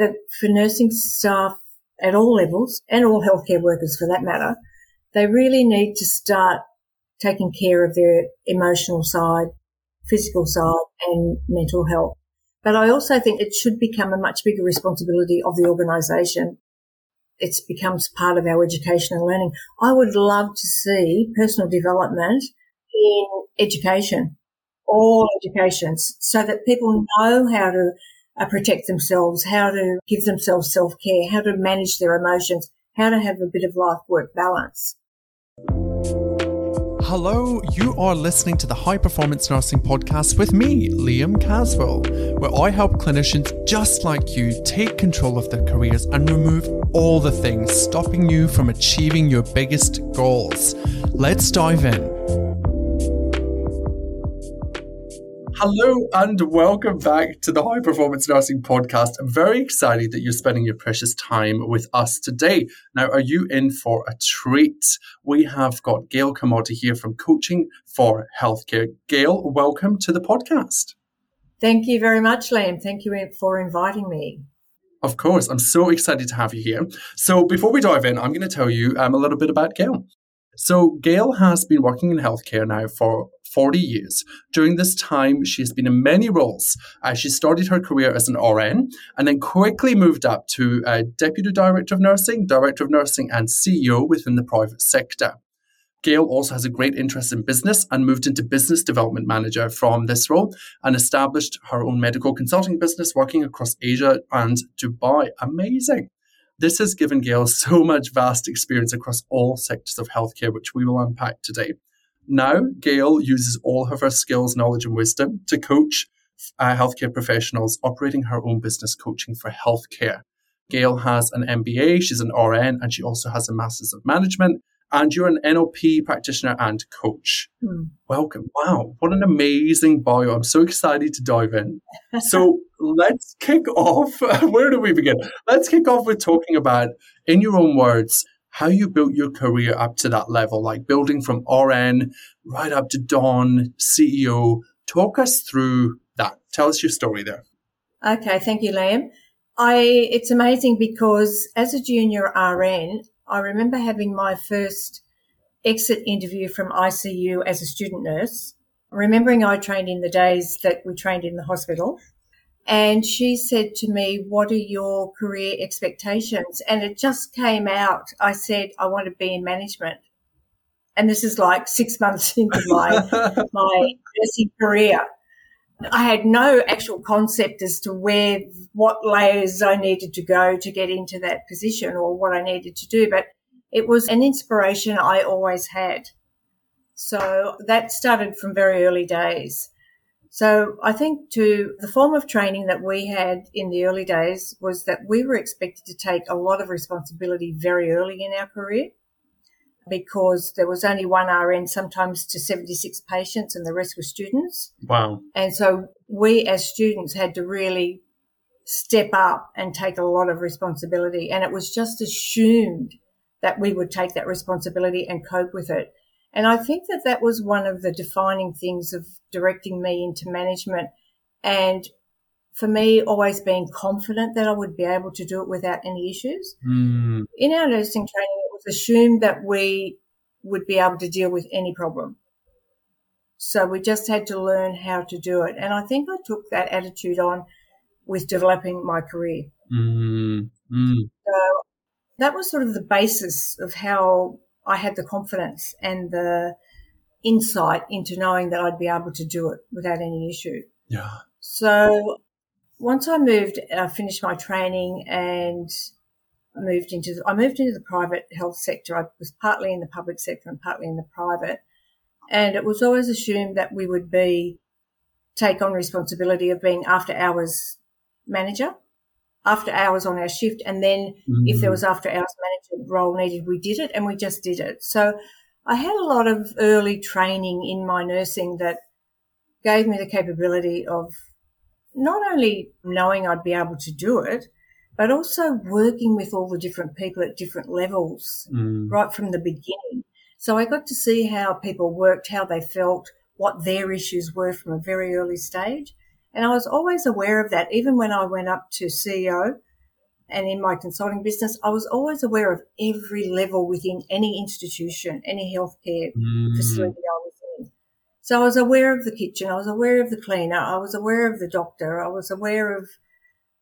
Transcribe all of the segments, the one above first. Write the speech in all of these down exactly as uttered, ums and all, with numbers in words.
that for nursing staff at all levels, and all healthcare workers for that matter, they really need to start taking care of their emotional side, physical side, and mental health. But I also think it should become a much bigger responsibility of the organisation. It becomes part of our education and learning. I would love to see personal development in education, all educations, so that people know how to uh, protect themselves, how to give themselves self-care, how to manage their emotions, how to have a bit of life-work balance. Hello, you are listening to the High Performance Nursing Podcast with me, Liam Caswell, where I help clinicians just like you take control of their careers and remove all the things stopping you from achieving your biggest goals. Let's dive in. Hello and welcome back to the High Performance Nursing Podcast. I'm very excited that you're spending your precious time with us today. Now, are you in for a treat? We have got Gail Camota here from Coaching for Healthcare. Gail, welcome to the podcast. Thank you very much, Liam. Thank you for inviting me. Of course. I'm so excited to have you here. So before we dive in, I'm going to tell you um, a little bit about Gail. So Gail has been working in healthcare now for forty years. During this time, she has been in many roles. Uh, she started her career as an R N and then quickly moved up to uh, Deputy Director of Nursing, Director of Nursing and C E O within the private sector. Gail also has a great interest in business and moved into Business Development Manager from this role and established her own medical consulting business working across Asia and Dubai. Amazing. This has given Gail so much vast experience across all sectors of healthcare, which we will unpack today. Now, Gail uses all of her skills, knowledge, and wisdom to coach uh, healthcare professionals operating her own business, Coaching for Healthcare. Gail has an M B A, she's an R N, and she also has a Masters of Management. And you're an N L P practitioner and coach. Mm. Welcome. Wow, what an amazing bio. I'm so excited to dive in. So let's kick off. Where do we begin? Let's kick off with talking about, in your own words, how you built your career up to that level, like building from R N right up to Don, C E O. Talk us through that. Tell us your story there. Okay, thank you, Liam. I, it's amazing because as a junior R N, I remember having my first exit interview from I C U as a student nurse, remembering I trained in the days that we trained in the hospital. And she said to me, what are your career expectations? And it just came out. I said, I want to be in management. And this is like six months into my, my nursing career. I had no actual concept as to where, what layers I needed to go to get into that position or what I needed to do, but it was an inspiration I always had. So that started from very early days. So I think to the form of training that we had in the early days was that we were expected to take a lot of responsibility very early in our career because there was only one R N, sometimes to seventy-six patients, and the rest were students. Wow. And so we as students had to really step up and take a lot of responsibility, and it was just assumed that we would take that responsibility and cope with it. And I think that that was one of the defining things of directing me into management, and for me, always being confident that I would be able to do it without any issues. Mm. In our nursing training, assumed that we would be able to deal with any problem. So we just had to learn how to do it. And I think I took that attitude on with developing my career. Mm-hmm. So that was sort of the basis of how I had the confidence and the insight into knowing that I'd be able to do it without any issue. Yeah. So once I moved, I finished my training and I moved into the, I moved into the private health sector. I was partly in the public sector and partly in the private. And it was always assumed that we would be take on responsibility of being after hours manager, after hours on our shift. And then mm-hmm. if there was after hours manager role needed, we did it and we just did it. So I had a lot of early training in my nursing that gave me the capability of not only knowing I'd be able to do it, but also working with all the different people at different levels mm. right from the beginning. So I got to see how people worked, how they felt, what their issues were from a very early stage. And I was always aware of that. Even when I went up to C E O, and in my consulting business, I was always aware of every level within any institution, any healthcare mm. facility I was in. So I was aware of the kitchen, I was aware of the cleaner, I was aware of the doctor, I was aware of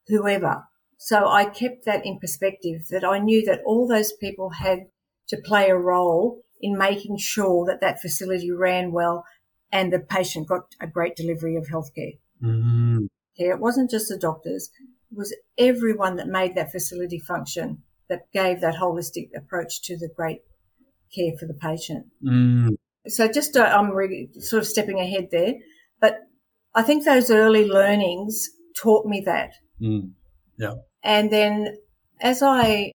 whoever. So I kept that in perspective, that I knew that all those people had to play a role in making sure that that facility ran well and the patient got a great delivery of healthcare. Mm-hmm. Yeah, it wasn't just the doctors. It was everyone that made that facility function that gave that holistic approach to the great care for the patient. Mm. So just uh, I'm re- sort of stepping ahead there, but I think those early learnings taught me that. Mm. Yeah. And then as I,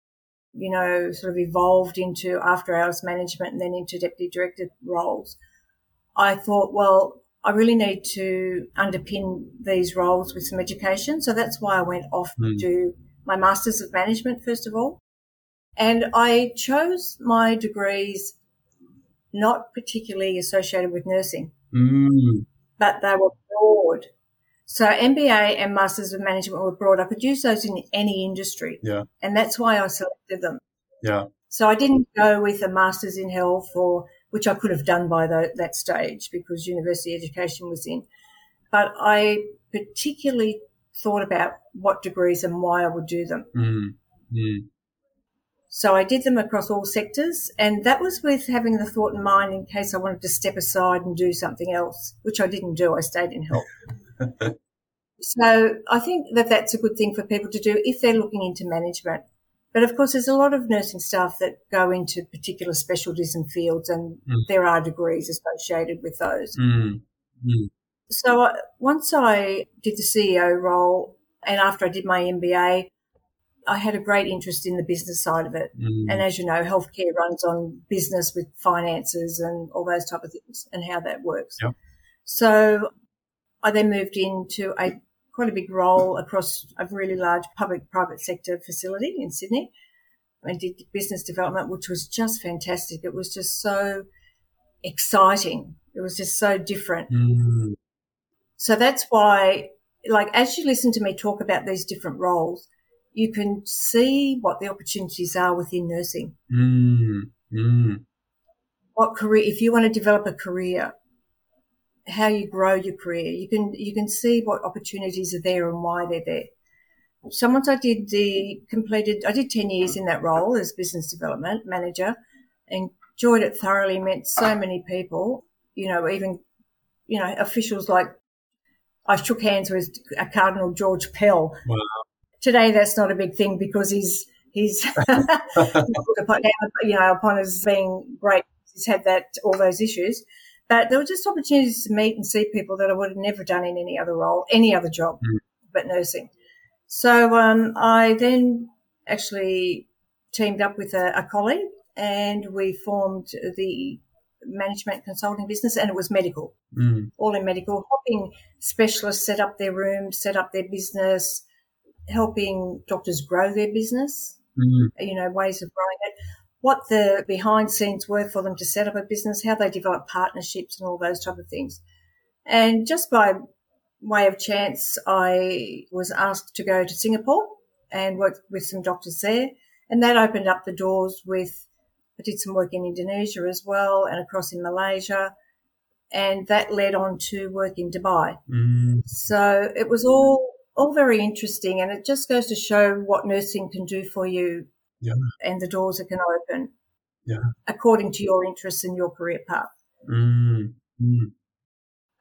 you know, sort of evolved into after-hours management and then into deputy director roles, I thought, well, I really need to underpin these roles with some education. So that's why I went off mm. to do my Masters of Management, first of all. And I chose my degrees not particularly associated with nursing, mm. but they were broad. So M B A and Masters of Management were broad. I could use those in any industry. Yeah. And that's why I selected them. Yeah. So I didn't go with a Masters in Health, or which I could have done by the, that stage because university education was in. But I particularly thought about what degrees and why I would do them. Mm-hmm. So I did them across all sectors, and that was with having the thought in mind in case I wanted to step aside and do something else, which I didn't do. I stayed in health. So I think that that's a good thing for people to do if they're looking into management. But, of course, there's a lot of nursing staff that go into particular specialties and fields, and mm. there are degrees associated with those. Mm. Mm. So I, once I did the C E O role, and after I did my M B A, I had a great interest in the business side of it. Mm. And as you know, healthcare runs on business with finances and all those type of things and how that works. Yep. So I then moved into a quite a big role across a really large public-private sector facility in Sydney. I did business development, which was just fantastic. It was just so exciting. It was just so different. Mm. So that's why, like, as you listen to me talk about these different roles, you can see what the opportunities are within nursing. Mm. Mm. What career, if you want to develop a career, how you grow your career. You can you can see what opportunities are there and why they're there. So once I did the completed, I did ten years in that role as business development manager, enjoyed it thoroughly, met so many people, you know, even, you know, officials like I shook hands with a Cardinal George Pell. Wow. Today that's not a big thing because he's, he's you know, upon us being great, he's had that, all those issues. But there were just opportunities to meet and see people that I would have never done in any other role, any other job mm. but nursing. So um, I then actually teamed up with a, a colleague and we formed the management consulting business, and it was medical, mm. all in medical, helping specialists set up their rooms, set up their business, helping doctors grow their business, mm. you know, ways of growing it. What the behind scenes were for them to set up a business, how they develop partnerships and all those type of things. And just by way of chance, I was asked to go to Singapore and work with some doctors there. And that opened up the doors with, I did some work in Indonesia as well and across in Malaysia. And that led on to work in Dubai. Mm. So it was all, all very interesting. And it just goes to show what nursing can do for you. Yeah. And the doors that can open yeah. according to your interests and your career path. Mm. Mm.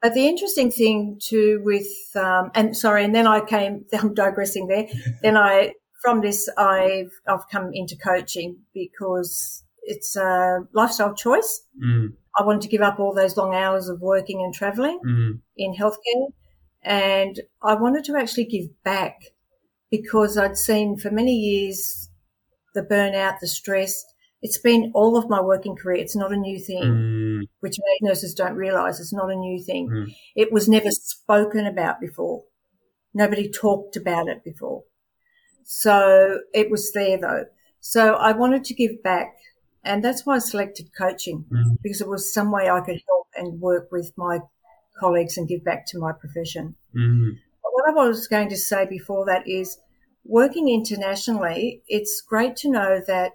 But the interesting thing too with, um, and sorry, and then I came, I'm digressing there, then I, from this I've, I've come into coaching because it's a lifestyle choice. Mm. I wanted to give up all those long hours of working and travelling mm. in healthcare, and I wanted to actually give back because I'd seen for many years the burnout, the stress. It's been all of my working career. It's not a new thing, mm. which nurses don't realise. It's not a new thing. Mm. It was never spoken about before. Nobody talked about it before. So it was there, though. So I wanted to give back, and that's why I selected coaching, mm. because it was some way I could help and work with my colleagues and give back to my profession. Mm. But what I was going to say before that is working internationally, it's great to know that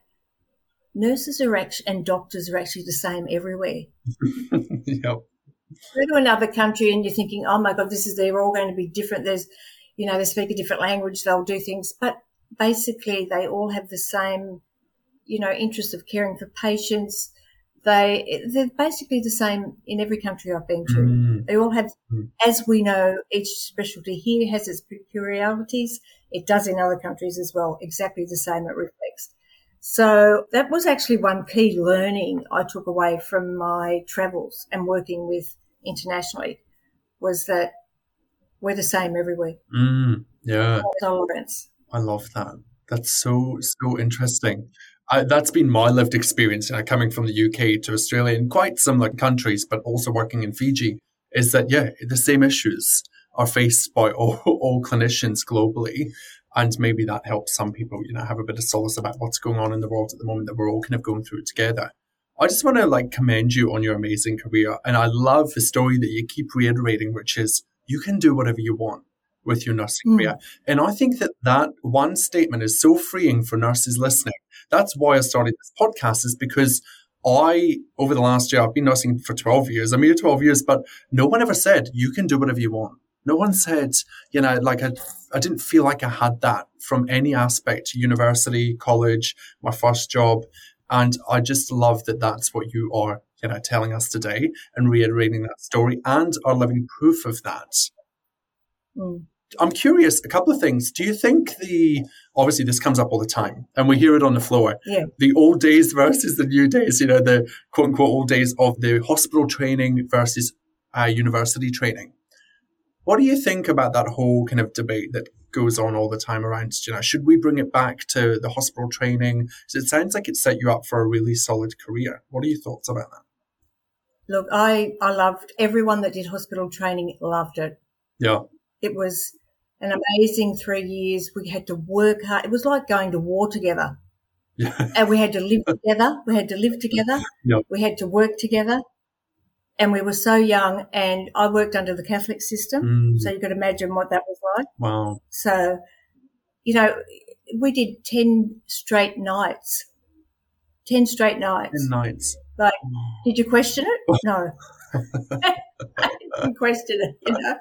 nurses are actually, and doctors are actually the same everywhere. Yep. You go to another country and you're thinking, oh, my God, this is they're all going to be different. There's, you know, they speak a different language. They'll do things. But basically they all have the same, you know, interest of caring for patients. They, they're basically the same in every country I've been to. Mm. They all have, as we know, each specialty here has its peculiarities. It does in other countries as well, exactly the same it reflects. So that was actually one key learning I took away from my travels and working with internationally, was that we're the same everywhere. Mm, yeah. Tolerance. I love that. That's so, so interesting. I, that's been my lived experience uh, coming from the U K to Australia in quite similar countries, but also working in Fiji, is that, yeah, the same issues are faced by all, all clinicians globally. And maybe that helps some people, you know, have a bit of solace about what's going on in the world at the moment that we're all kind of going through together. I just want to like commend you on your amazing career. And I love the story that you keep reiterating, which is you can do whatever you want with your nursing career. Mm. And I think that that one statement is so freeing for nurses listening. That's why I started this podcast, is because I, over the last year, I've been nursing for twelve years. I mean, twelve years, but no one ever said you can do whatever you want. No one said, you know, like I, I didn't feel like I had that from any aspect, university, college, my first job. And I just love that that's what you are, you know, telling us today and reiterating that story and are living proof of that. Mm. I'm curious, a couple of things. Do you think the, obviously this comes up all the time and we hear it on the floor, yeah. The old days versus the new days, you know, the quote unquote old days of the hospital training versus uh, university training. What do you think about that whole kind of debate that goes on all the time around, you know, should we bring it back to the hospital training? So it sounds like it set you up for a really solid career. What are your thoughts about that? Look, I, I loved everyone that did hospital training, loved it. Yeah. It was an amazing three years. We had to work hard. It was like going to war together. Yeah. And we had to live together. We had to live together. Yeah. We had to work together. And we were so young, and I worked under the Catholic system, mm. so you could imagine what that was like. Wow. So, you know, we did ten straight nights. ten straight nights. ten nights. Like, did you question it? No. I didn't question it, you know.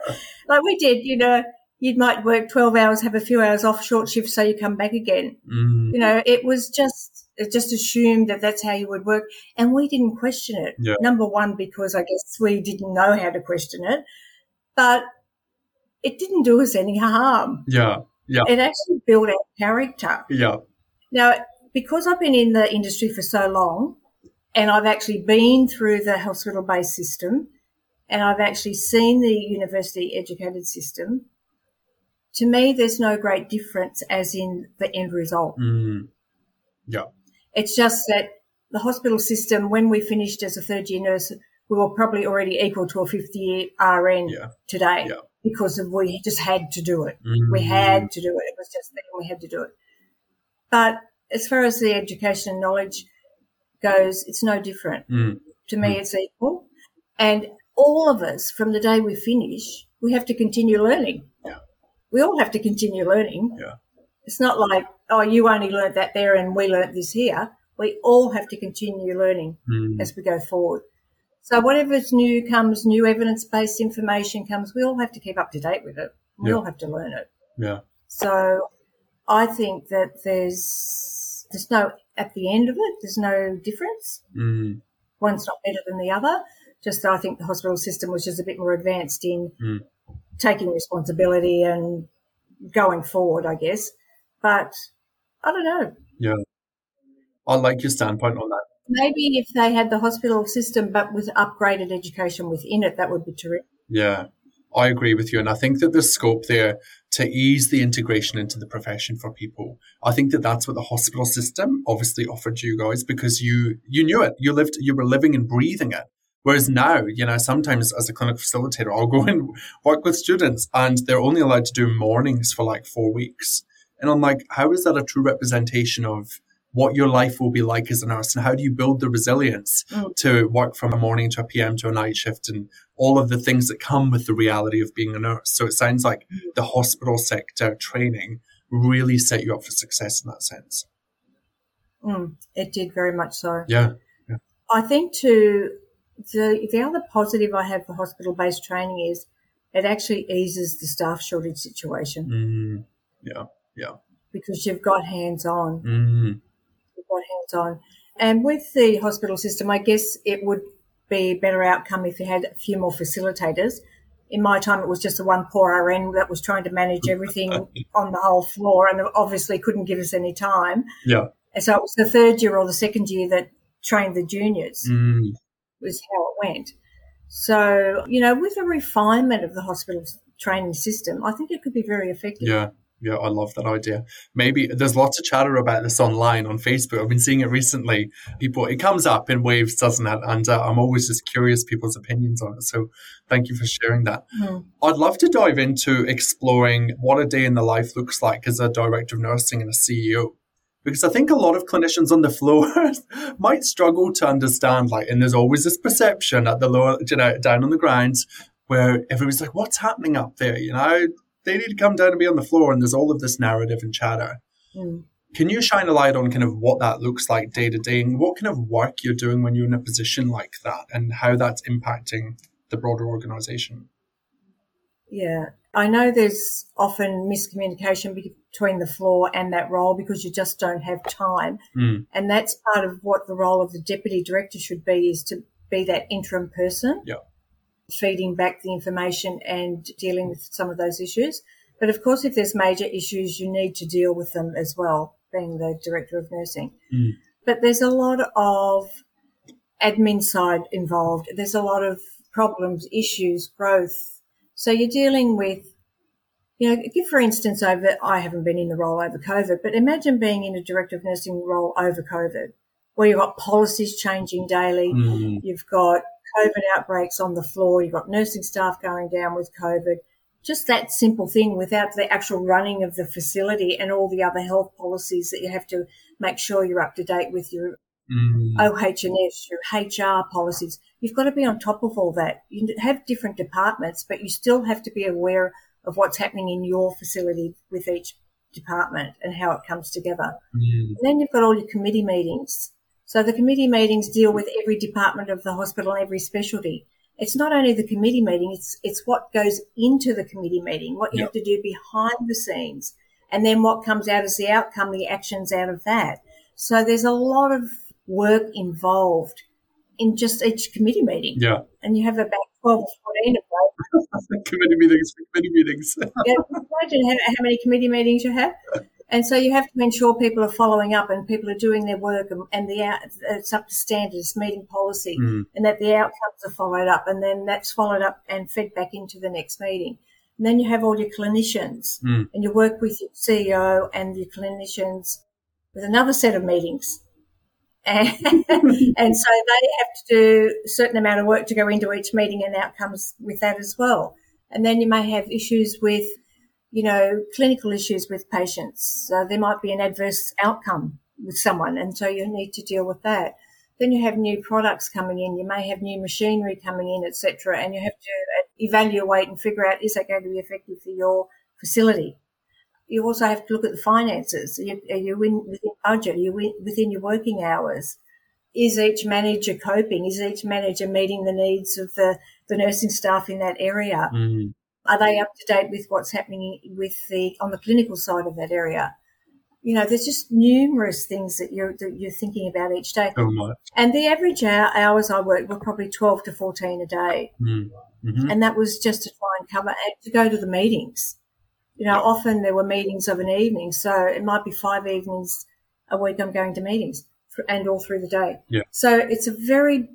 Like we did, you know, you might work twelve hours, have a few hours off, short shift, so you come back again. Mm. You know, it was just... It just assumed that that's how you would work, and we didn't question it. Yeah. Number one, because I guess we didn't know how to question it, but it didn't do us any harm. Yeah, yeah. It actually built our character. Yeah. Now, because I've been in the industry for so long, and I've actually been through the hospital-based system, and I've actually seen the university-educated system, to me, there's no great difference as in the end result. Mm. Yeah. It's just that the hospital system, when we finished as a third-year nurse, we were probably already equal to a fifth-year R N yeah. today yeah. because of we just had to do it. Mm-hmm. We had to do it. It was just that we had to do it. But as far as the education and knowledge goes, it's no different. Mm-hmm. To me, mm-hmm. it's equal. And all of us, from the day we finish, we have to continue learning. Yeah. We all have to continue learning. Yeah. It's not like, oh, you only learnt that there and we learnt this here. We all have to continue learning mm. as we go forward. So whatever's new comes, new evidence-based information comes, we all have to keep up to date with it. We yeah. all have to learn it. Yeah. So I think that there's there's no, at the end of it, there's no difference. Mm. One's not better than the other. Just I think the hospital system was just a bit more advanced in mm. taking responsibility and going forward, I guess. But I don't know. Yeah. I like your standpoint on that. Maybe if they had the hospital system but with upgraded education within it, that would be terrific. Yeah, I agree with you. And I think that there's scope there to ease the integration into the profession for people. I think that that's what the hospital system obviously offered you guys, because you, you knew it. You lived, you were living and breathing it. Whereas now, you know, sometimes as a clinic facilitator, I'll go and work with students and they're only allowed to do mornings for like four weeks. And I'm like, how is that a true representation of what your life will be like as a nurse? And how do you build the resilience mm. to work from a morning to a P M to a night shift and all of the things that come with the reality of being a nurse? So it sounds like the hospital sector training really set you up for success in that sense. Mm, it did very much so. Yeah. yeah. I think too, the, the other positive I have for hospital-based training is it actually eases the staff shortage situation. Mm, yeah, yeah. Because you've got hands-on. Mm. You've got hands-on. And with the hospital system, I guess it would be a better outcome if you had a few more facilitators. In my time, it was just the one poor R N that was trying to manage everything on the whole floor and obviously couldn't give us any time. Yeah. And so it was the third year or the second year that trained the juniors mm. was how it went. So, you know, with the refinement of the hospital training system, I think it could be very effective. Yeah. Yeah, I love that idea. Maybe there's lots of chatter about this online on Facebook. I've been seeing it recently. People, it comes up in waves, doesn't it? And uh, I'm always just curious people's opinions on it. So thank you for sharing that. Mm. I'd love to dive into exploring what a day in the life looks like as a director of nursing and a C E O, because I think a lot of clinicians on the floor might struggle to understand. Like, and there's always this perception at the lower, you know, down on the ground, where everybody's like, "What's happening up there?" You know. They need to come down and be on the floor, and there's all of this narrative and chatter. Mm. Can you shine a light on kind of what that looks like day to day and what kind of work you're doing when you're in a position like that and how that's impacting the broader organisation? Yeah, I know there's often miscommunication between the floor and that role because you just don't have time. Mm. And that's part of what the role of the deputy director should be, is to be that interim person. Yeah. Feeding back the information and dealing with some of those issues. But, of course, if there's major issues, you need to deal with them as well, being the director of nursing. Mm. But there's a lot of admin side involved. There's a lot of problems, issues, growth. So you're dealing with, you know, give, for instance, over I haven't been in the role over COVID, but imagine being in a director of nursing role over COVID, where you've got policies changing daily, mm. you've got COVID outbreaks on the floor, you've got nursing staff going down with COVID, just that simple thing without the actual running of the facility and all the other health policies that you have to make sure you're up to date with, your mm. O H and S, your H R policies. You've got to be on top of all that. You have different departments, but you still have to be aware of what's happening in your facility with each department and how it comes together. Mm. And then you've got all your committee meetings. So the committee meetings deal with every department of the hospital and every specialty. It's not only the committee meeting, it's it's what goes into the committee meeting, what you yep. have to do behind the scenes, and then what comes out as the outcome, the actions out of that. So there's a lot of work involved in just each committee meeting. Yeah. And you have about twelve or fourteen of those. committee meetings, committee meetings. yeah, imagine how, how many committee meetings you have. And so you have to ensure people are following up and people are doing their work and, and the out, it's up to standards, meeting policy, mm. and that the outcomes are followed up, and then that's followed up and fed back into the next meeting. And then you have all your clinicians mm. and you work with your C E O and your clinicians with another set of meetings. And, and so they have to do a certain amount of work to go into each meeting and outcomes with that as well. And then you may have issues with, you know, clinical issues with patients. Uh, there might be an adverse outcome with someone, and so you need to deal with that. Then you have new products coming in. You may have new machinery coming in, et cetera, and you have to evaluate and figure out, is that going to be effective for your facility? You also have to look at the finances. Are you, are you in, within budget? Are you in, within your working hours? Is each manager coping? Is each manager meeting the needs of the, the nursing staff in that area? Mm-hmm. Are they up to date with what's happening with the on the clinical side of that area? You know, there's just numerous things that you're that you're thinking about each day. So much. And the average hour, hours I worked were probably twelve to fourteen a day, mm-hmm. and that was just to try and cover and to go to the meetings. You know, yeah. often there were meetings of an evening, so it might be five evenings a week I'm going to meetings and all through the day. Yeah. So it's a very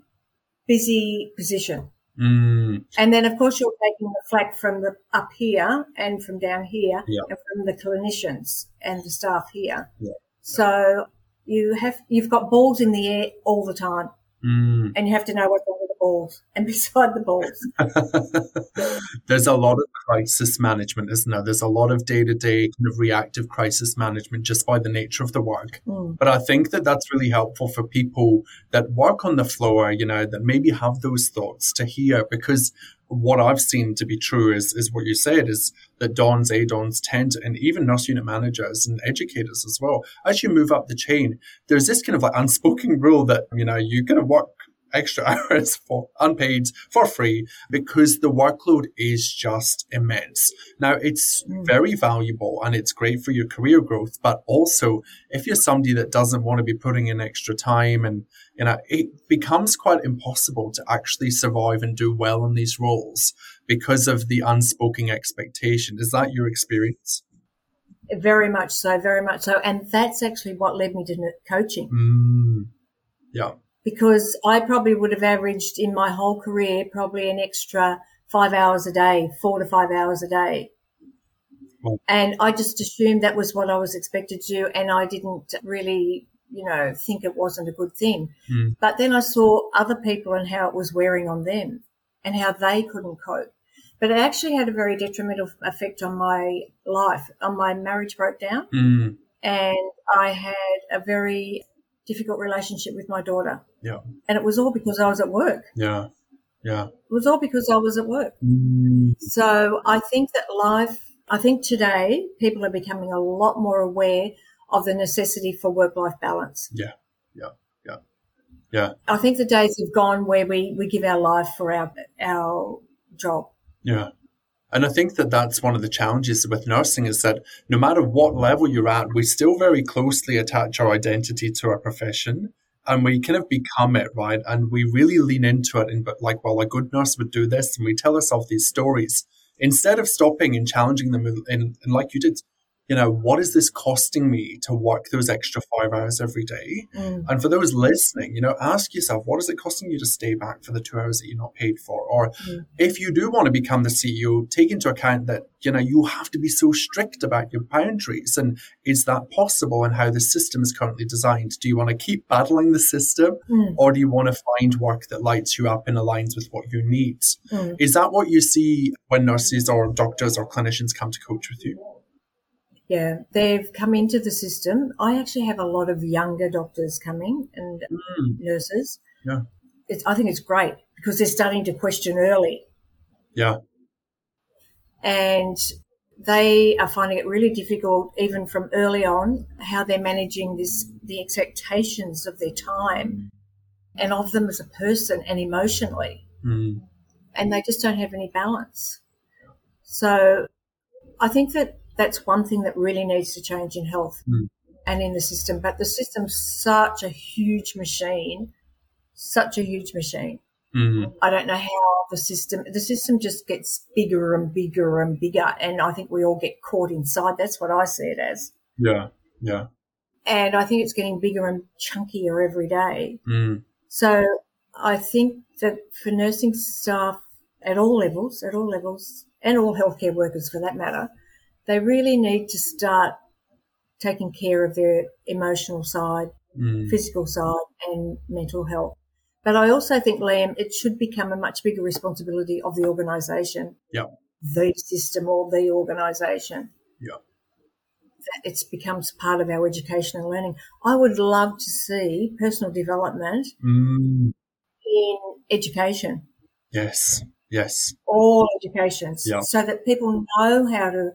busy position. Mm. And then, of course, you're taking the flak from the up here and from down here yeah. and from the clinicians and the staff here. Yeah. So yeah. you have, you've got balls in the air all the time mm. and you have to know what's on with the balls and beside the balls. There's a lot of crisis management, isn't there? There's a lot of day-to-day kind of reactive crisis management just by the nature of the work. Mm. But I think that that's really helpful for people that work on the floor, you know, that maybe have those thoughts to hear, because what I've seen to be true is is what you said, is that dons, A DONs, tend, and even nurse unit managers and educators as well, as you move up the chain, there's this kind of like unspoken rule that, you know, you're going to work extra hours for unpaid, for free, because the workload is just immense. Now, it's very valuable and it's great for your career growth, but also if you're somebody that doesn't want to be putting in extra time, and you know, it becomes quite impossible to actually survive and do well in these roles because of the unspoken expectation. Is that your experience? Very much so, very much so. And that's actually what led me to coaching. Mm, yeah. Because I probably would have averaged in my whole career probably an extra five hours a day, four to five hours a day. Well, and I just assumed that was what I was expected to do, and I didn't really, you know, think it wasn't a good thing. Hmm. But then I saw other people and how it was wearing on them and how they couldn't cope. But it actually had a very detrimental effect on my life. On my marriage broke down, hmm. and I had a very difficult relationship with my daughter. Yeah. And it was all because I was at work. Yeah. Yeah. It was all because I was at work. Mm. So I think that life, I think today people are becoming a lot more aware of the necessity for work-life balance. Yeah. Yeah. Yeah. Yeah. I think the days have gone where we, we give our life for our our job. Yeah. And I think that that's one of the challenges with nursing, is that no matter what level you're at, we still very closely attach our identity to our profession, and we kind of become it, right? And we really lean into it and like, well, a good nurse would do this, and we tell ourselves these stories instead of stopping and challenging them. And, and like you did, you know, what is this costing me to work those extra five hours every day? Mm. And for those listening, you know, ask yourself, what is it costing you to stay back for the two hours that you're not paid for? Or mm. if you do want to become the C E O, take into account that, you know, you have to be so strict about your boundaries. And is that possible in how the system is currently designed? Do you want to keep battling the system, mm. or do you want to find work that lights you up and aligns with what you need? Mm. Is that what you see when nurses or doctors or clinicians come to coach with you? Yeah, they've come into the system. I actually have a lot of younger doctors coming and mm. nurses. Yeah, it's, I think it's great because they're starting to question early. Yeah. And they are finding it really difficult, even from early on, how they're managing this, the expectations of their time mm. and of them as a person and emotionally. Mm. And they just don't have any balance. So I think that that's one thing that really needs to change in health mm. and in the system. But the system's such a huge machine, such a huge machine. Mm. I don't know how the system, the system just gets bigger and bigger and bigger. And I think we all get caught inside. That's what I see it as. Yeah, yeah. And I think it's getting bigger and chunkier every day. Mm. So I think that for nursing staff at all levels, at all levels, and all healthcare workers for that matter, they really need to start taking care of their emotional side, mm. physical side, and mental health. But I also think, Liam, it should become a much bigger responsibility of the organisation, yeah, the system or the organisation. Yeah, it becomes part of our education and learning. I would love to see personal development mm. in education. Yes, yes. All educations, yeah. So that people know how to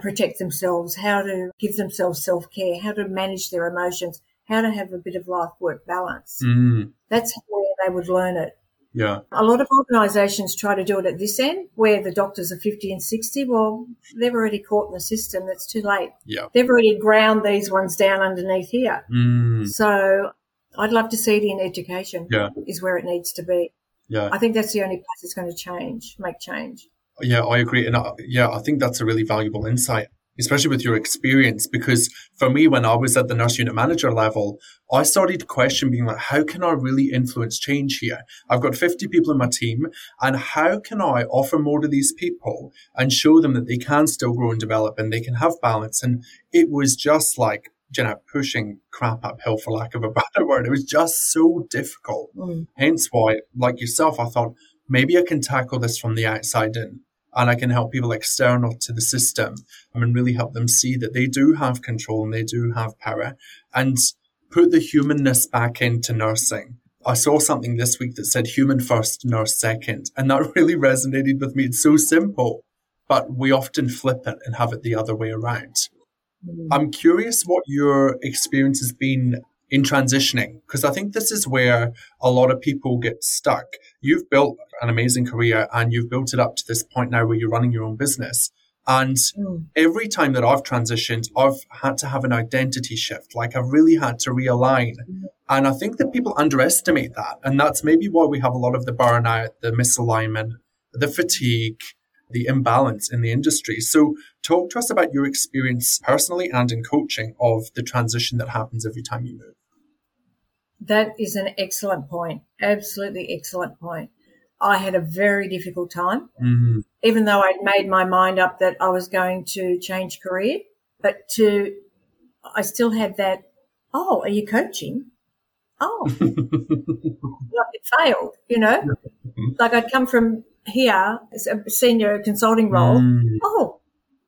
protect themselves, how to give themselves self-care, how to manage their emotions, how to have a bit of life-work balance. Mm. That's where they would learn it. Yeah. A lot of organisations try to do it at this end where the doctors are fifty and sixty. Well, they're already caught in the system. That's too late. Yeah. They've already ground these ones down underneath here. Mm. So I'd love to see it in education, yeah, is where it needs to be. Yeah. I think that's the only place it's going to change, make change. Yeah, I agree. And I, yeah, I think that's a really valuable insight, especially with your experience, because for me, when I was at the nurse unit manager level, I started questioning, being like, how can I really influence change here? I've got fifty people in my team, and how can I offer more to these people and show them that they can still grow and develop and they can have balance? And it was just like you know, pushing crap uphill, for lack of a better word. It was just so difficult. Mm. Hence why, like yourself, I thought, maybe I can tackle this from the outside in, and I can help people external to the system and really help them see that they do have control and they do have power, and put the humanness back into nursing. I saw something this week that said human first, nurse second, and that really resonated with me. It's so simple, but we often flip it and have it the other way around. Mm. I'm curious what your experience has been in transitioning, because I think this is where a lot of people get stuck. You've built an amazing career and you've built it up to this point now where you're running your own business. And mm. every time that I've transitioned, I've had to have an identity shift. Like, I've really had to realign. Mm. And I think that people underestimate that. And that's maybe why we have a lot of the burnout, the misalignment, the fatigue, the imbalance in the industry. So talk to us about your experience personally and in coaching of the transition that happens every time you move. That is an excellent point. Absolutely excellent point. I had a very difficult time, mm-hmm. even though I'd made my mind up that I was going to change career. But to, I still had that, oh, are you coaching? Oh, like it failed, you know? Mm-hmm. Like, I'd come from here, it's a senior consulting role. Mm. Oh,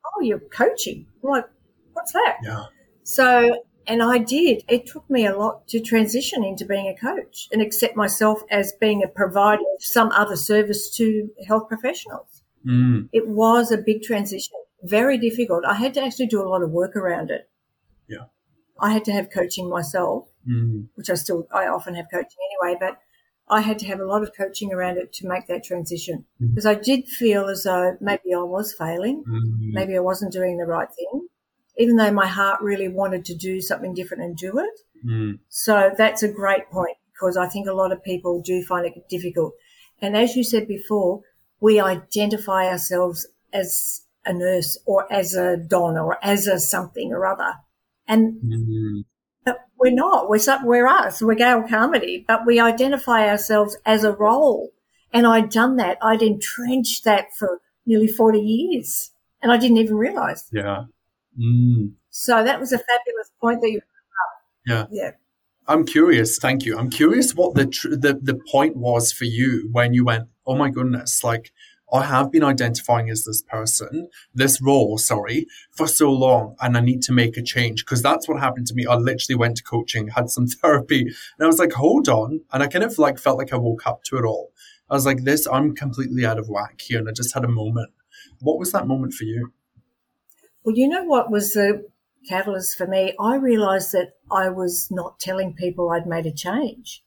oh, you're coaching. I'm like, what's that? Yeah. So, and I did. It took me a lot to transition into being a coach and accept myself as being a provider of some other service to health professionals. Mm. It was a big transition, very difficult. I had to actually do a lot of work around it. Yeah. I had to have coaching myself, mm. which I still, I often have coaching anyway, but I had to have a lot of coaching around it to make that transition, because mm-hmm. I did feel as though maybe I was failing, mm-hmm. maybe I wasn't doing the right thing, even though my heart really wanted to do something different and do it. Mm. So that's a great point, because I think a lot of people do find it difficult. And as you said before, we identify ourselves as a nurse or as a don or as a something or other. And mm-hmm. But we're not. We're some, we're us. We're Gail Camota, but we identify ourselves as a role. And I'd done that. I'd entrenched that for nearly forty years, and I didn't even realise. Yeah. Mm. So that was a fabulous point that you brought up. Yeah. Yeah. I'm curious. Thank you. I'm curious what the tr- the the point was for you when you went, oh my goodness, like, I have been identifying as this person, this role, sorry, for so long, and I need to make a change, because that's what happened to me. I literally went to coaching, had some therapy, and I was like, hold on. And I kind of like felt like I woke up to it all. I was like, this, I'm completely out of whack here. And I just had a moment. What was that moment for you? Well, you know what was the catalyst for me? I realised that I was not telling people I'd made a change.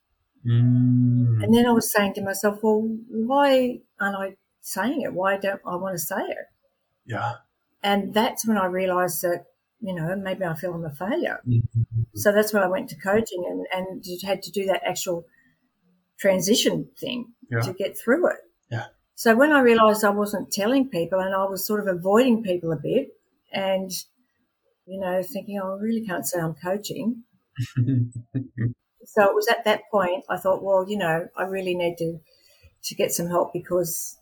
Mm. And then I was saying to myself, well, why aren't I saying it? Why don't I want to say it? Yeah. And that's when I realised that, you know, maybe I feel I'm a failure. Mm-hmm. So that's when I went to coaching and, and had to do that actual transition thing yeah. to get through it. Yeah. So when I realised I wasn't telling people and I was sort of avoiding people a bit and, you know, thinking, oh, I really can't say I'm coaching. So it was at that point I thought, well, you know, I really need to to get some help, because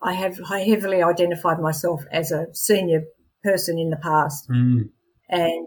I have I heavily identified myself as a senior person in the past, mm. and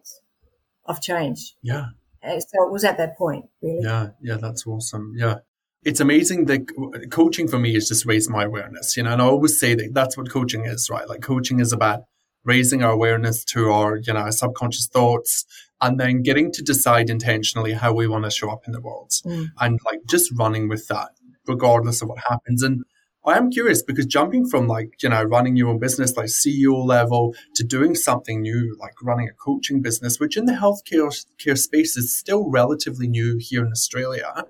I've changed. Yeah. And so it was at that point, really. Yeah, yeah, that's awesome. Yeah. It's amazing that coaching for me is just raise my awareness, you know, and I always say that that's what coaching is, right? Like, coaching is about raising our awareness to our, you know, our subconscious thoughts, and then getting to decide intentionally how we want to show up in the world, mm. and like just running with that regardless of what happens. And I am curious, because jumping from like, you know, running your own business, like C E O level, to doing something new, like running a coaching business, which in the healthcare care space is still relatively new here in Australia.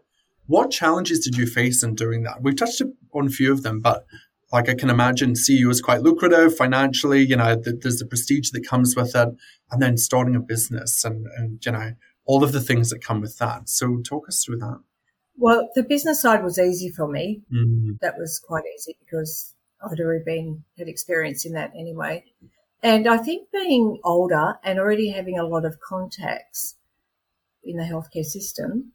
What challenges did you face in doing that? We've touched on a few of them, but like, I can imagine C E O is quite lucrative financially, you know, th- there's the prestige that comes with it, and then starting a business and, and, you know, all of the things that come with that. So talk us through that. Well, the business side was easy for me. Mm-hmm. That was quite easy, because I'd already been had experience in that anyway. And I think being older and already having a lot of contacts in the healthcare system,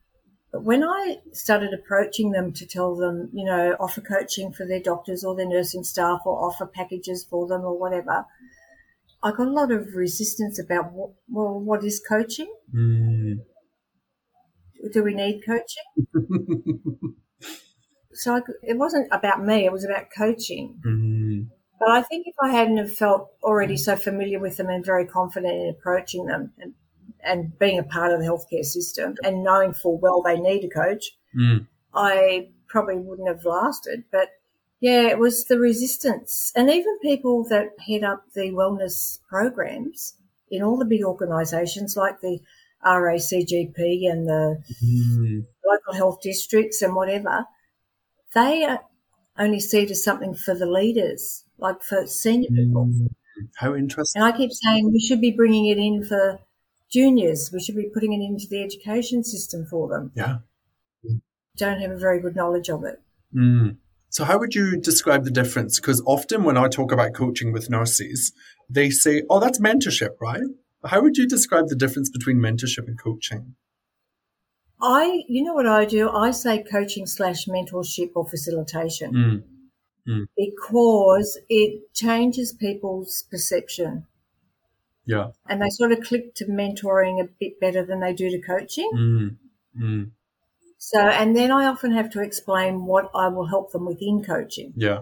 but when I started approaching them to tell them, you know, offer coaching for their doctors or their nursing staff or offer packages for them or whatever, I got a lot of resistance about, well, what is coaching? Mm. Do we need coaching? So I, it wasn't about me, it was about coaching. Mm. But I think if I hadn't have felt already so familiar with them and very confident in approaching them and, and being a part of the healthcare system and knowing full well they need a coach, mm. I probably wouldn't have lasted. But, yeah, it was the resistance. And even people that head up the wellness programs in all the big organisations like the R A C G P and the mm. local health districts and whatever, they are only see it as something for the leaders, like for senior people. How interesting. And I keep saying we should be bringing it in for juniors. We should be putting it into the education system for them. Yeah. Don't have a very good knowledge of it. Mm. So how would you describe the difference? Because often when I talk about coaching with nurses, they say, oh, that's mentorship, right? How would you describe the difference between mentorship and coaching? I, you know what I do? I say coaching slash mentorship or facilitation mm. Mm. because it changes people's perception. Yeah. And they sort of click to mentoring a bit better than they do to coaching. Mm. Mm. So, and then I often have to explain what I will help them with in coaching. Yeah.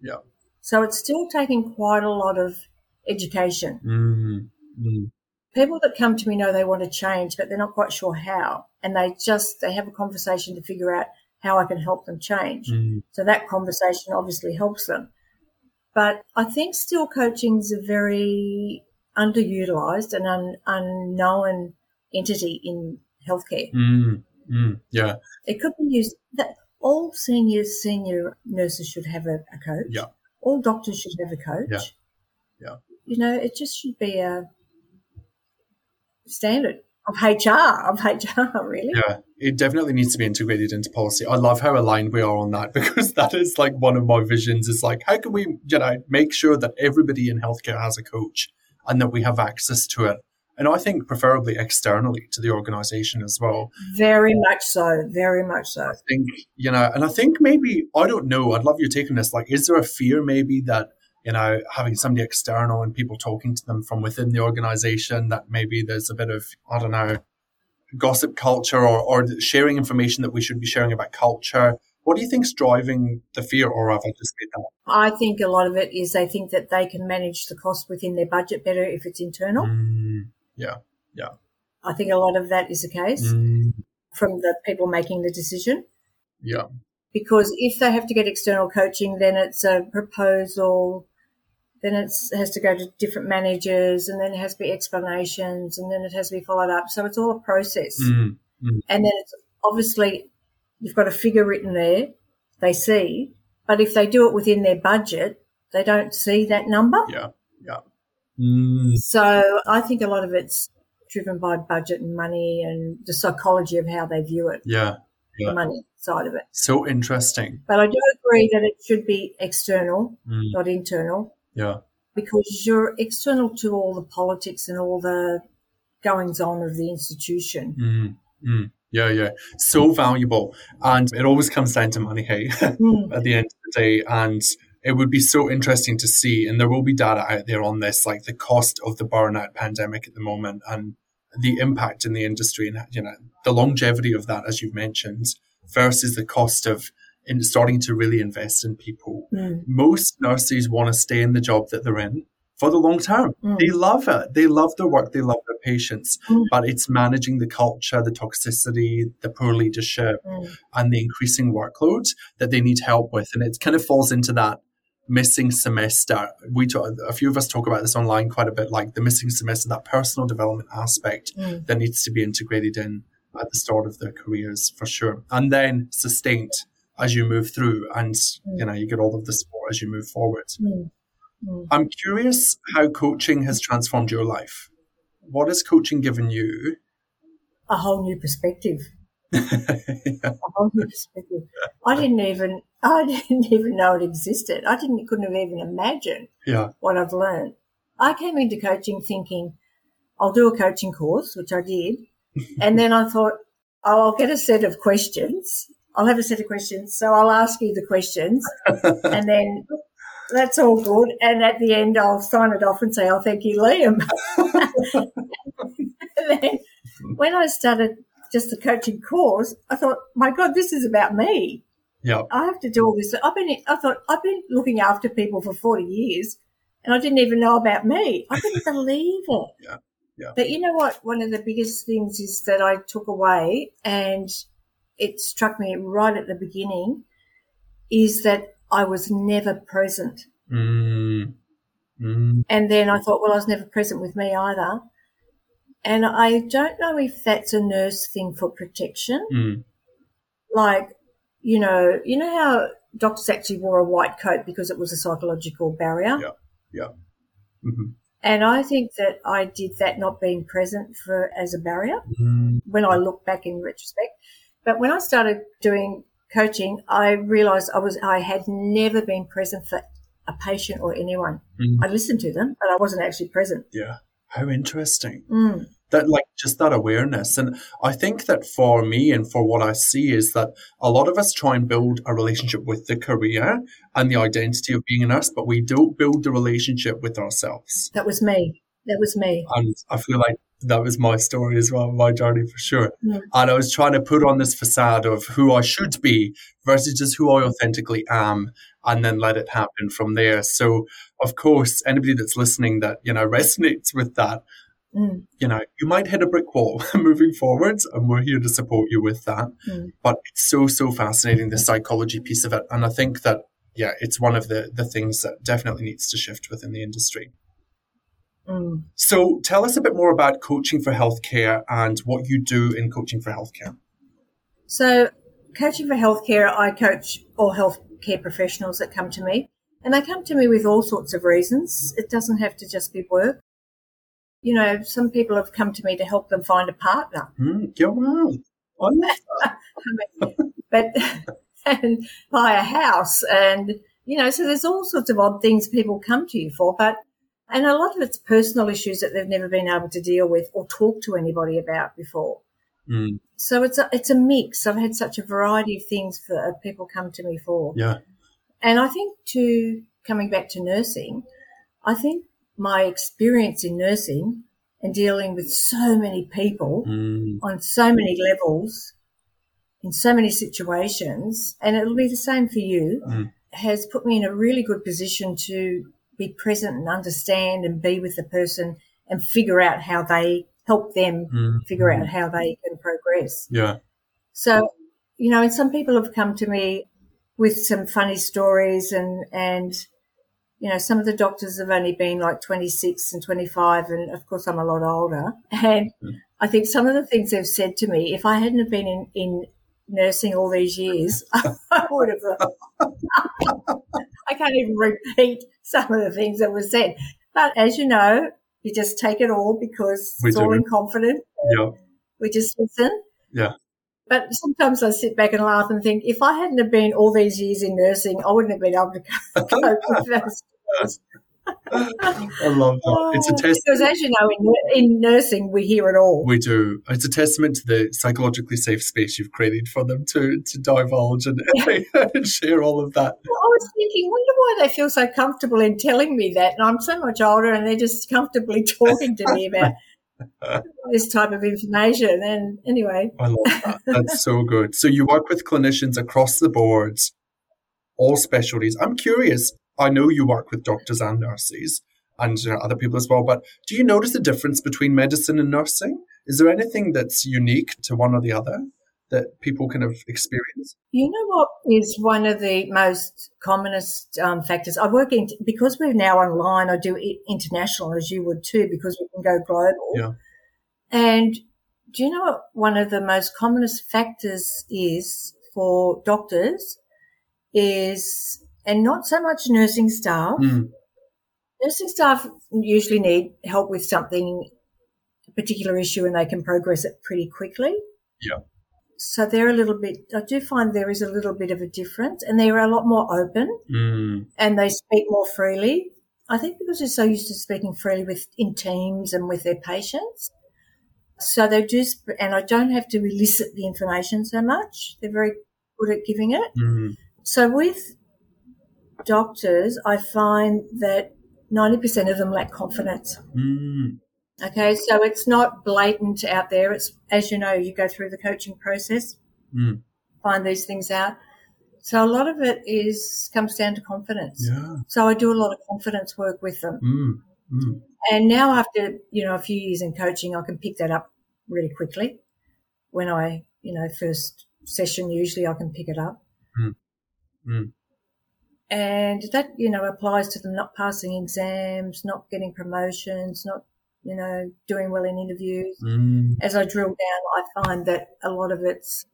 Yeah. So it's still taking quite a lot of education. Mm. Mm. People that come to me know they want to change, but they're not quite sure how. And they just, they have a conversation to figure out how I can help them change. Mm. So that conversation obviously helps them. But I think still coaching is a very underutilised and un- unknown entity in healthcare. Mm. Mm. Yeah. It could be used that all senior, senior nurses should have a, a coach. Yeah. All doctors should have a coach. Yeah. Yeah. You know, it just should be a standard of H R, of H R, really. Yeah, it definitely needs to be integrated into policy. I love how aligned we are on that, because that is like one of my visions. It's like, how can we, you know, make sure that everybody in healthcare has a coach and that we have access to it? And I think preferably externally to the organisation as well. Very much so, very much so. I think, you know, and I think maybe, I don't know, I'd love you taking this, like, is there a fear maybe that, you know, having somebody external and people talking to them from within the organisation, that maybe there's a bit of, I don't know, gossip culture or, or sharing information that we should be sharing about culture. What do you think's driving the fear, or have I just made that up? I think a lot of it is they think that they can manage the cost within their budget better if it's internal. Mm, yeah, yeah. I think a lot of that is the case mm. from the people making the decision. Yeah. Because if they have to get external coaching, then it's a proposal. Then it has to go to different managers, and then it has to be explanations, and then it has to be followed up. So it's all a process. Mm, mm. And then it's obviously you've got a figure written there, they see, but if they do it within their budget, they don't see that number. Yeah, yeah. Mm. So I think a lot of it's driven by budget and money and the psychology of how they view it. Yeah. Yeah. The money side of it. So interesting. But I do agree that it should be external, mm. not internal. Yeah. Because you're external to all the politics and all the goings-on of the institution. Mm. Mm. Yeah, yeah. So valuable. And it always comes down to money, hey, mm. at the end of the day. And it would be so interesting to see, and there will be data out there on this, like the cost of the burnout pandemic at the moment and the impact in the industry and, you know, the longevity of that, as you've mentioned, versus the cost of in starting to really invest in people. Mm. Most nurses want to stay in the job that they're in for the long term. Mm. They love it. They love their work. They love their patients. Mm. But it's managing the culture, the toxicity, the poor leadership mm. and the increasing workload that they need help with. And it kind of falls into that missing semester. We talk, a few of us talk about this online quite a bit, like the missing semester, that personal development aspect mm. that needs to be integrated in at the start of their careers, for sure, and then sustained as you move through, and mm. you know, you get all of the support as you move forward. Mm. Mm. I'm curious how coaching has transformed your life. What has coaching given you? A whole new perspective. yeah. A whole new perspective. I didn't even. I didn't even know it existed. I didn't, couldn't have even imagined yeah. what I've learned. I came into coaching thinking, I'll do a coaching course, which I did, and then I thought, oh, I'll get a set of questions. I'll have a set of questions, so I'll ask you the questions, and then that's all good. And at the end, I'll sign it off and say, oh, thank you, Liam. And then when I started just the coaching course, I thought, my God, this is about me. Yeah, I have to do all this. I've been, I thought, I've been looking after people for forty years and I didn't even know about me. I couldn't believe it. Yeah. Yeah. But you know what? One of the biggest things is that I took away, and it struck me right at the beginning, is that I was never present. Mm. Mm. And then I thought, well, I was never present with me either. And I don't know if that's a nurse thing for protection. Mm. Like, you know, you know how doctors actually wore a white coat because it was a psychological barrier? Yeah, yeah. Mm-hmm. And I think that I did that, not being present, for as a barrier, mm-hmm. when I look back in retrospect. But when I started doing coaching, I realised I was I had never been present for a patient or anyone. Mm-hmm. I listened to them, but I wasn't actually present. Yeah, how interesting. Mm. That, like, just that awareness. And I think that for me and for what I see is that a lot of us try and build a relationship with the career and the identity of being a nurse, but we don't build the relationship with ourselves. That was me. That was me. And I feel like that was my story as well, my journey for sure. Yeah. And I was trying to put on this facade of who I should be versus just who I authentically am, and then let it happen from there. So, of course, anybody that's listening that, you know, resonates with that, Mm. you know, you might hit a brick wall moving forwards, and we're here to support you with that. Mm. But it's so, so fascinating, the psychology piece of it. And I think that, yeah, it's one of the, the things that definitely needs to shift within the industry. Mm. So tell us a bit more about Coaching for Healthcare and what you do in Coaching for Healthcare. So Coaching for Healthcare, I coach all healthcare professionals that come to me. And they come to me with all sorts of reasons. It doesn't have to just be work. You know, some people have come to me to help them find a partner. Mm, yeah, wow. I mean, but and buy a house, and you know, so there's all sorts of odd things people come to you for. But and a lot of it's personal issues that they've never been able to deal with or talk to anybody about before. Mm. So it's a, it's a mix. I've had such a variety of things for people come to me for. Yeah, and I think too, coming back to nursing, I think my experience in nursing and dealing with so many people mm. on so many levels, in so many situations, and it'll be the same for you, mm. has put me in a really good position to be present and understand and be with the person and figure out how they help them mm. figure out how they can progress. Yeah. So, you know, and some people have come to me with some funny stories, and, and, you know, some of the doctors have only been like twenty-six and twenty-five, and, of course, I'm a lot older. And mm. I think some of the things they've said to me, if I hadn't have been in, in nursing all these years, I would have – I can't even repeat some of the things that were said. But as you know, you just take it all because we it's do. all in confidence. Yeah. We just listen. Yeah. But sometimes I sit back and laugh and think, if I hadn't have been all these years in nursing, I wouldn't have been able to cope with those things. I love that. It's a testament. Because as you know, in, in nursing, we hear it all. We do. It's a testament to the psychologically safe space you've created for them to, to divulge and, yeah. and share all of that. Well, I was thinking, wonder why they feel so comfortable in telling me that. And I'm so much older, and they're just comfortably talking to me about this type of information. And anyway, I love that. That's so good. So you work with clinicians across the board, all specialties. I'm curious, I know you work with doctors and nurses and you know, other people as well, but do you notice a difference between medicine and nursing? Is there anything that's unique to one or the other that people kind of experience? You know what is one of the most commonest um, factors? I work in, because we're now online, I do international, as you would too, because we can go global. Yeah. And do you know what one of the most commonest factors is for doctors is, and not so much nursing staff. Mm. Nursing staff usually need help with something, a particular issue, and they can progress it pretty quickly. Yeah. So they're a little bit, I do find there is a little bit of a difference, and they're a lot more open mm. and they speak more freely. I think because they're so used to speaking freely with in teams and with their patients. So they do, sp- and I don't have to elicit the information so much. They're very good at giving it. Mm. So with about doctors, I find that ninety percent of them lack confidence. Mm. Okay, so it's not blatant out there. It's, as you know, you go through the coaching process, mm. find these things out. So a lot of it is comes down to confidence. Yeah. So I do a lot of confidence work with them. Mm. Mm. And now after, you know, a few years in coaching, I can pick that up really quickly. When I, you know, first session, usually I can pick it up. Mm. Mm. And that, you know, applies to them not passing exams, not getting promotions, not, you know, doing well in interviews. Mm. As I drill down, I find that a lot of it's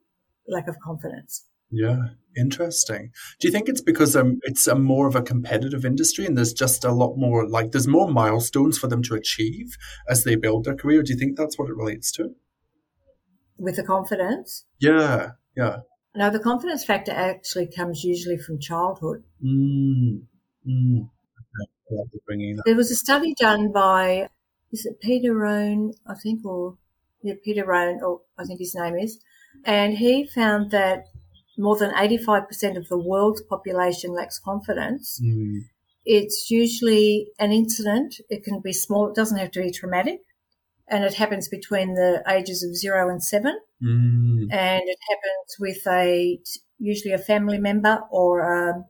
lack of confidence. Yeah, interesting. Do you think it's because um, it's a more of a competitive industry and there's just a lot more, like there's more milestones for them to achieve as they build their career? Do you think that's what it relates to? With the confidence? Yeah, yeah. No, the confidence factor actually comes usually from childhood. Mm, mm. There was a study done by, is it Peter Roan, I think, or yeah, Peter Roan, or I think his name is, and he found that more than eighty-five percent of the world's population lacks confidence. Mm. It's usually an incident. It can be small. It doesn't have to be traumatic. And it happens between the ages of zero and seven. Mm. And it happens with a usually a family member or a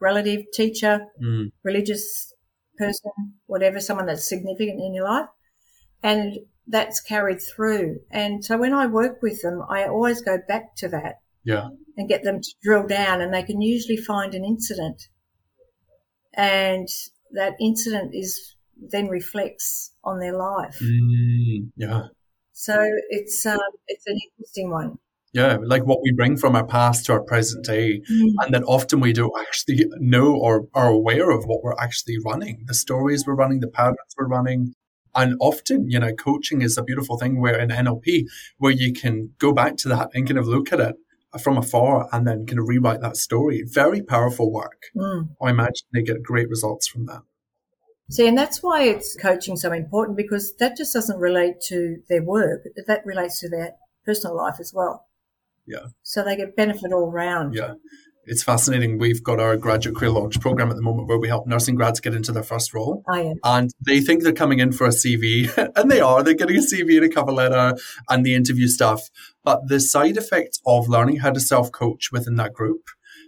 relative, teacher, mm. religious person, whatever, someone that's significant in your life. And that's carried through. And so when I work with them, I always go back to that. Yeah. And get them to drill down, and they can usually find an incident. And that incident is then reflects on their life. Mm, yeah. So it's um, it's an interesting one. Yeah, like what we bring from our past to our present day, mm. and that often we don't actually know or are aware of what we're actually running, the stories we're running, the patterns we're running. And often, you know, coaching is a beautiful thing where in N L P, where you can go back to that and kind of look at it from afar and then kind of rewrite that story. Very powerful work. Mm. I imagine they get great results from that. See, and that's why it's coaching so important, because that just doesn't relate to their work. That relates to their personal life as well. Yeah. So they get benefit all round. Yeah. It's fascinating. We've got our graduate career launch program at the moment where we help nursing grads get into their first role. Oh, yeah. And they think they're coming in for a C V, and they are. They're getting a C V and a cover letter and the interview stuff. But the side effects of learning how to self-coach within that group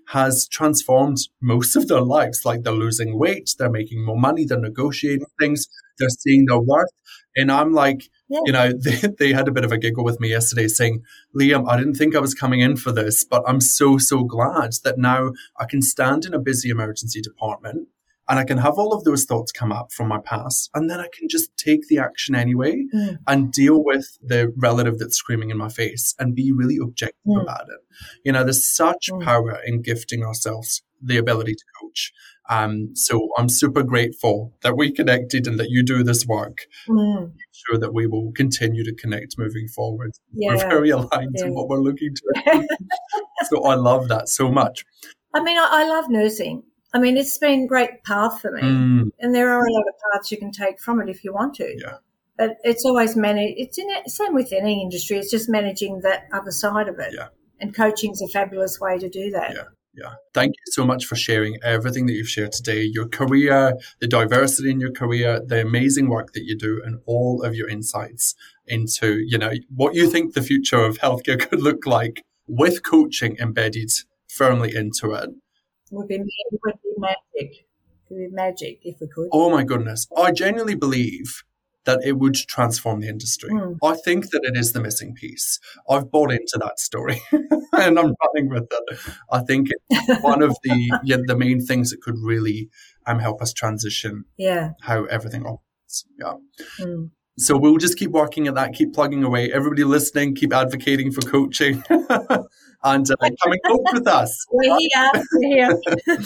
has transformed most of their lives. Like they're losing weight, they're making more money, they're negotiating things, they're seeing their worth. And I'm like, yeah. you know, they, they had a bit of a giggle with me yesterday saying, Liam, I didn't think I was coming in for this, but I'm so, so glad that now I can stand in a busy emergency department and I can have all of those thoughts come up from my past, and then I can just take the action anyway mm. and deal with the relative that's screaming in my face and be really objective mm. about it. You know, there's such mm. power in gifting ourselves the ability to coach. Um, so I'm super grateful that we connected and that you do this work. Mm. I'm sure that we will continue to connect moving forward. Yeah. We're very aligned yeah. to what we're looking to. So I love that so much. I mean, I, I love nursing. I mean, it's been a great path for me. Mm. And there are a lot of paths you can take from it if you want to. Yeah. But it's always managed. It's in it, same with any industry. It's just managing that other side of it. Yeah. And coaching's a fabulous way to do that. Yeah. Yeah. Thank you so much for sharing everything that you've shared today, your career, the diversity in your career, the amazing work that you do, and all of your insights into, you know, what you think the future of healthcare could look like with coaching embedded firmly into it. It would be, it would be magic. It would be magic if we could. Oh, my goodness. I genuinely believe that it would transform the industry. Mm. I think that it is the missing piece. I've bought into that story and I'm running with it. I think it's one of the yeah, the main things that could really um, help us transition yeah. how everything operates. Yeah. Mm. So we'll just keep working at that, keep plugging away. Everybody listening, keep advocating for coaching and uh, come and coach with us. We're here. We're here.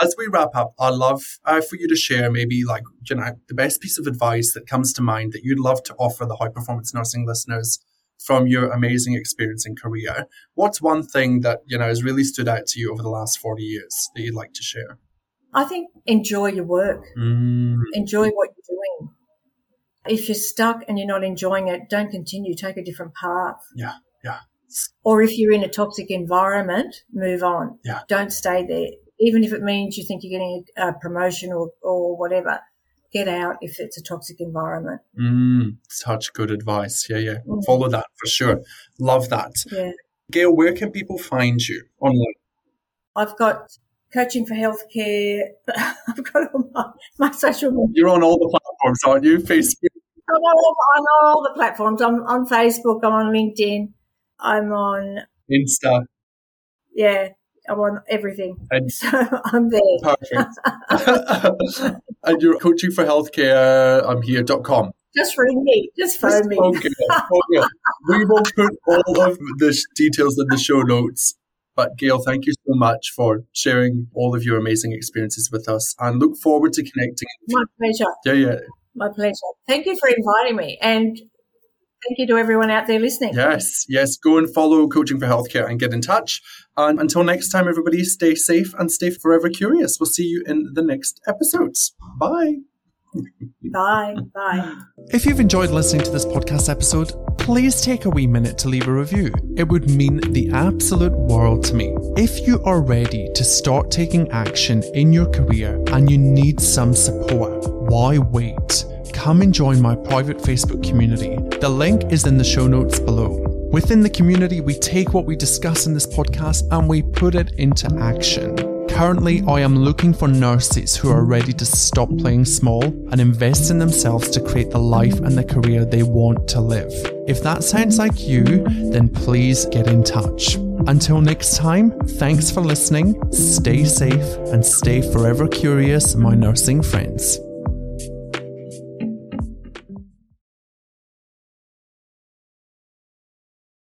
As we wrap up, I'd love uh, for you to share maybe like, you know, the best piece of advice that comes to mind that you'd love to offer the high performance nursing listeners from your amazing experience and career. What's one thing that, you know, has really stood out to you over the last forty years that you'd like to share? I think enjoy your work. Mm. Enjoy what you're doing. If you're stuck and you're not enjoying it, don't continue. Take a different path. Yeah, yeah. Or if you're in a toxic environment, move on. Yeah. Don't stay there. even if it means you think you're getting a promotion or, or whatever, get out if it's a toxic environment. Mm, such good advice. Yeah, yeah. Mm. Follow that for sure. Love that. Yeah. Gail, where can people find you online? I've got Coaching for Healthcare. I've got all my, my social media. You're on all the platforms, aren't you? Facebook. I'm on, I'm on all the platforms. I'm on Facebook. I'm on LinkedIn. I'm on Insta. Yeah, I'm on everything. And so I'm there. Perfect. And you're Coaching for Healthcare. I'm here dot com. Just ring me. Just phone Just, me. Okay. Okay. We will put all of the details in the show notes. But Gail, thank you so much for sharing all of your amazing experiences with us, and look forward to connecting. My pleasure. Yeah, yeah. My pleasure. Thank you for inviting me, and thank you to everyone out there listening. Yes, yes. Go and follow Coaching for Healthcare and get in touch. And until next time, everybody, stay safe and stay forever curious. We'll see you in the next episodes. Bye. Bye. Bye. If you've enjoyed listening to this podcast episode, please take a wee minute to leave a review. It would mean the absolute world to me. If you are ready to start taking action in your career and you need some support, why wait? Come and join my private Facebook community. The link is in the show notes below. Within the community, we take what we discuss in this podcast and we put it into action. Currently, I am looking for nurses who are ready to stop playing small and invest in themselves to create the life and the career they want to live. If that sounds like you, then please get in touch. Until next time, thanks for listening. Stay safe and stay forever curious, my nursing friends.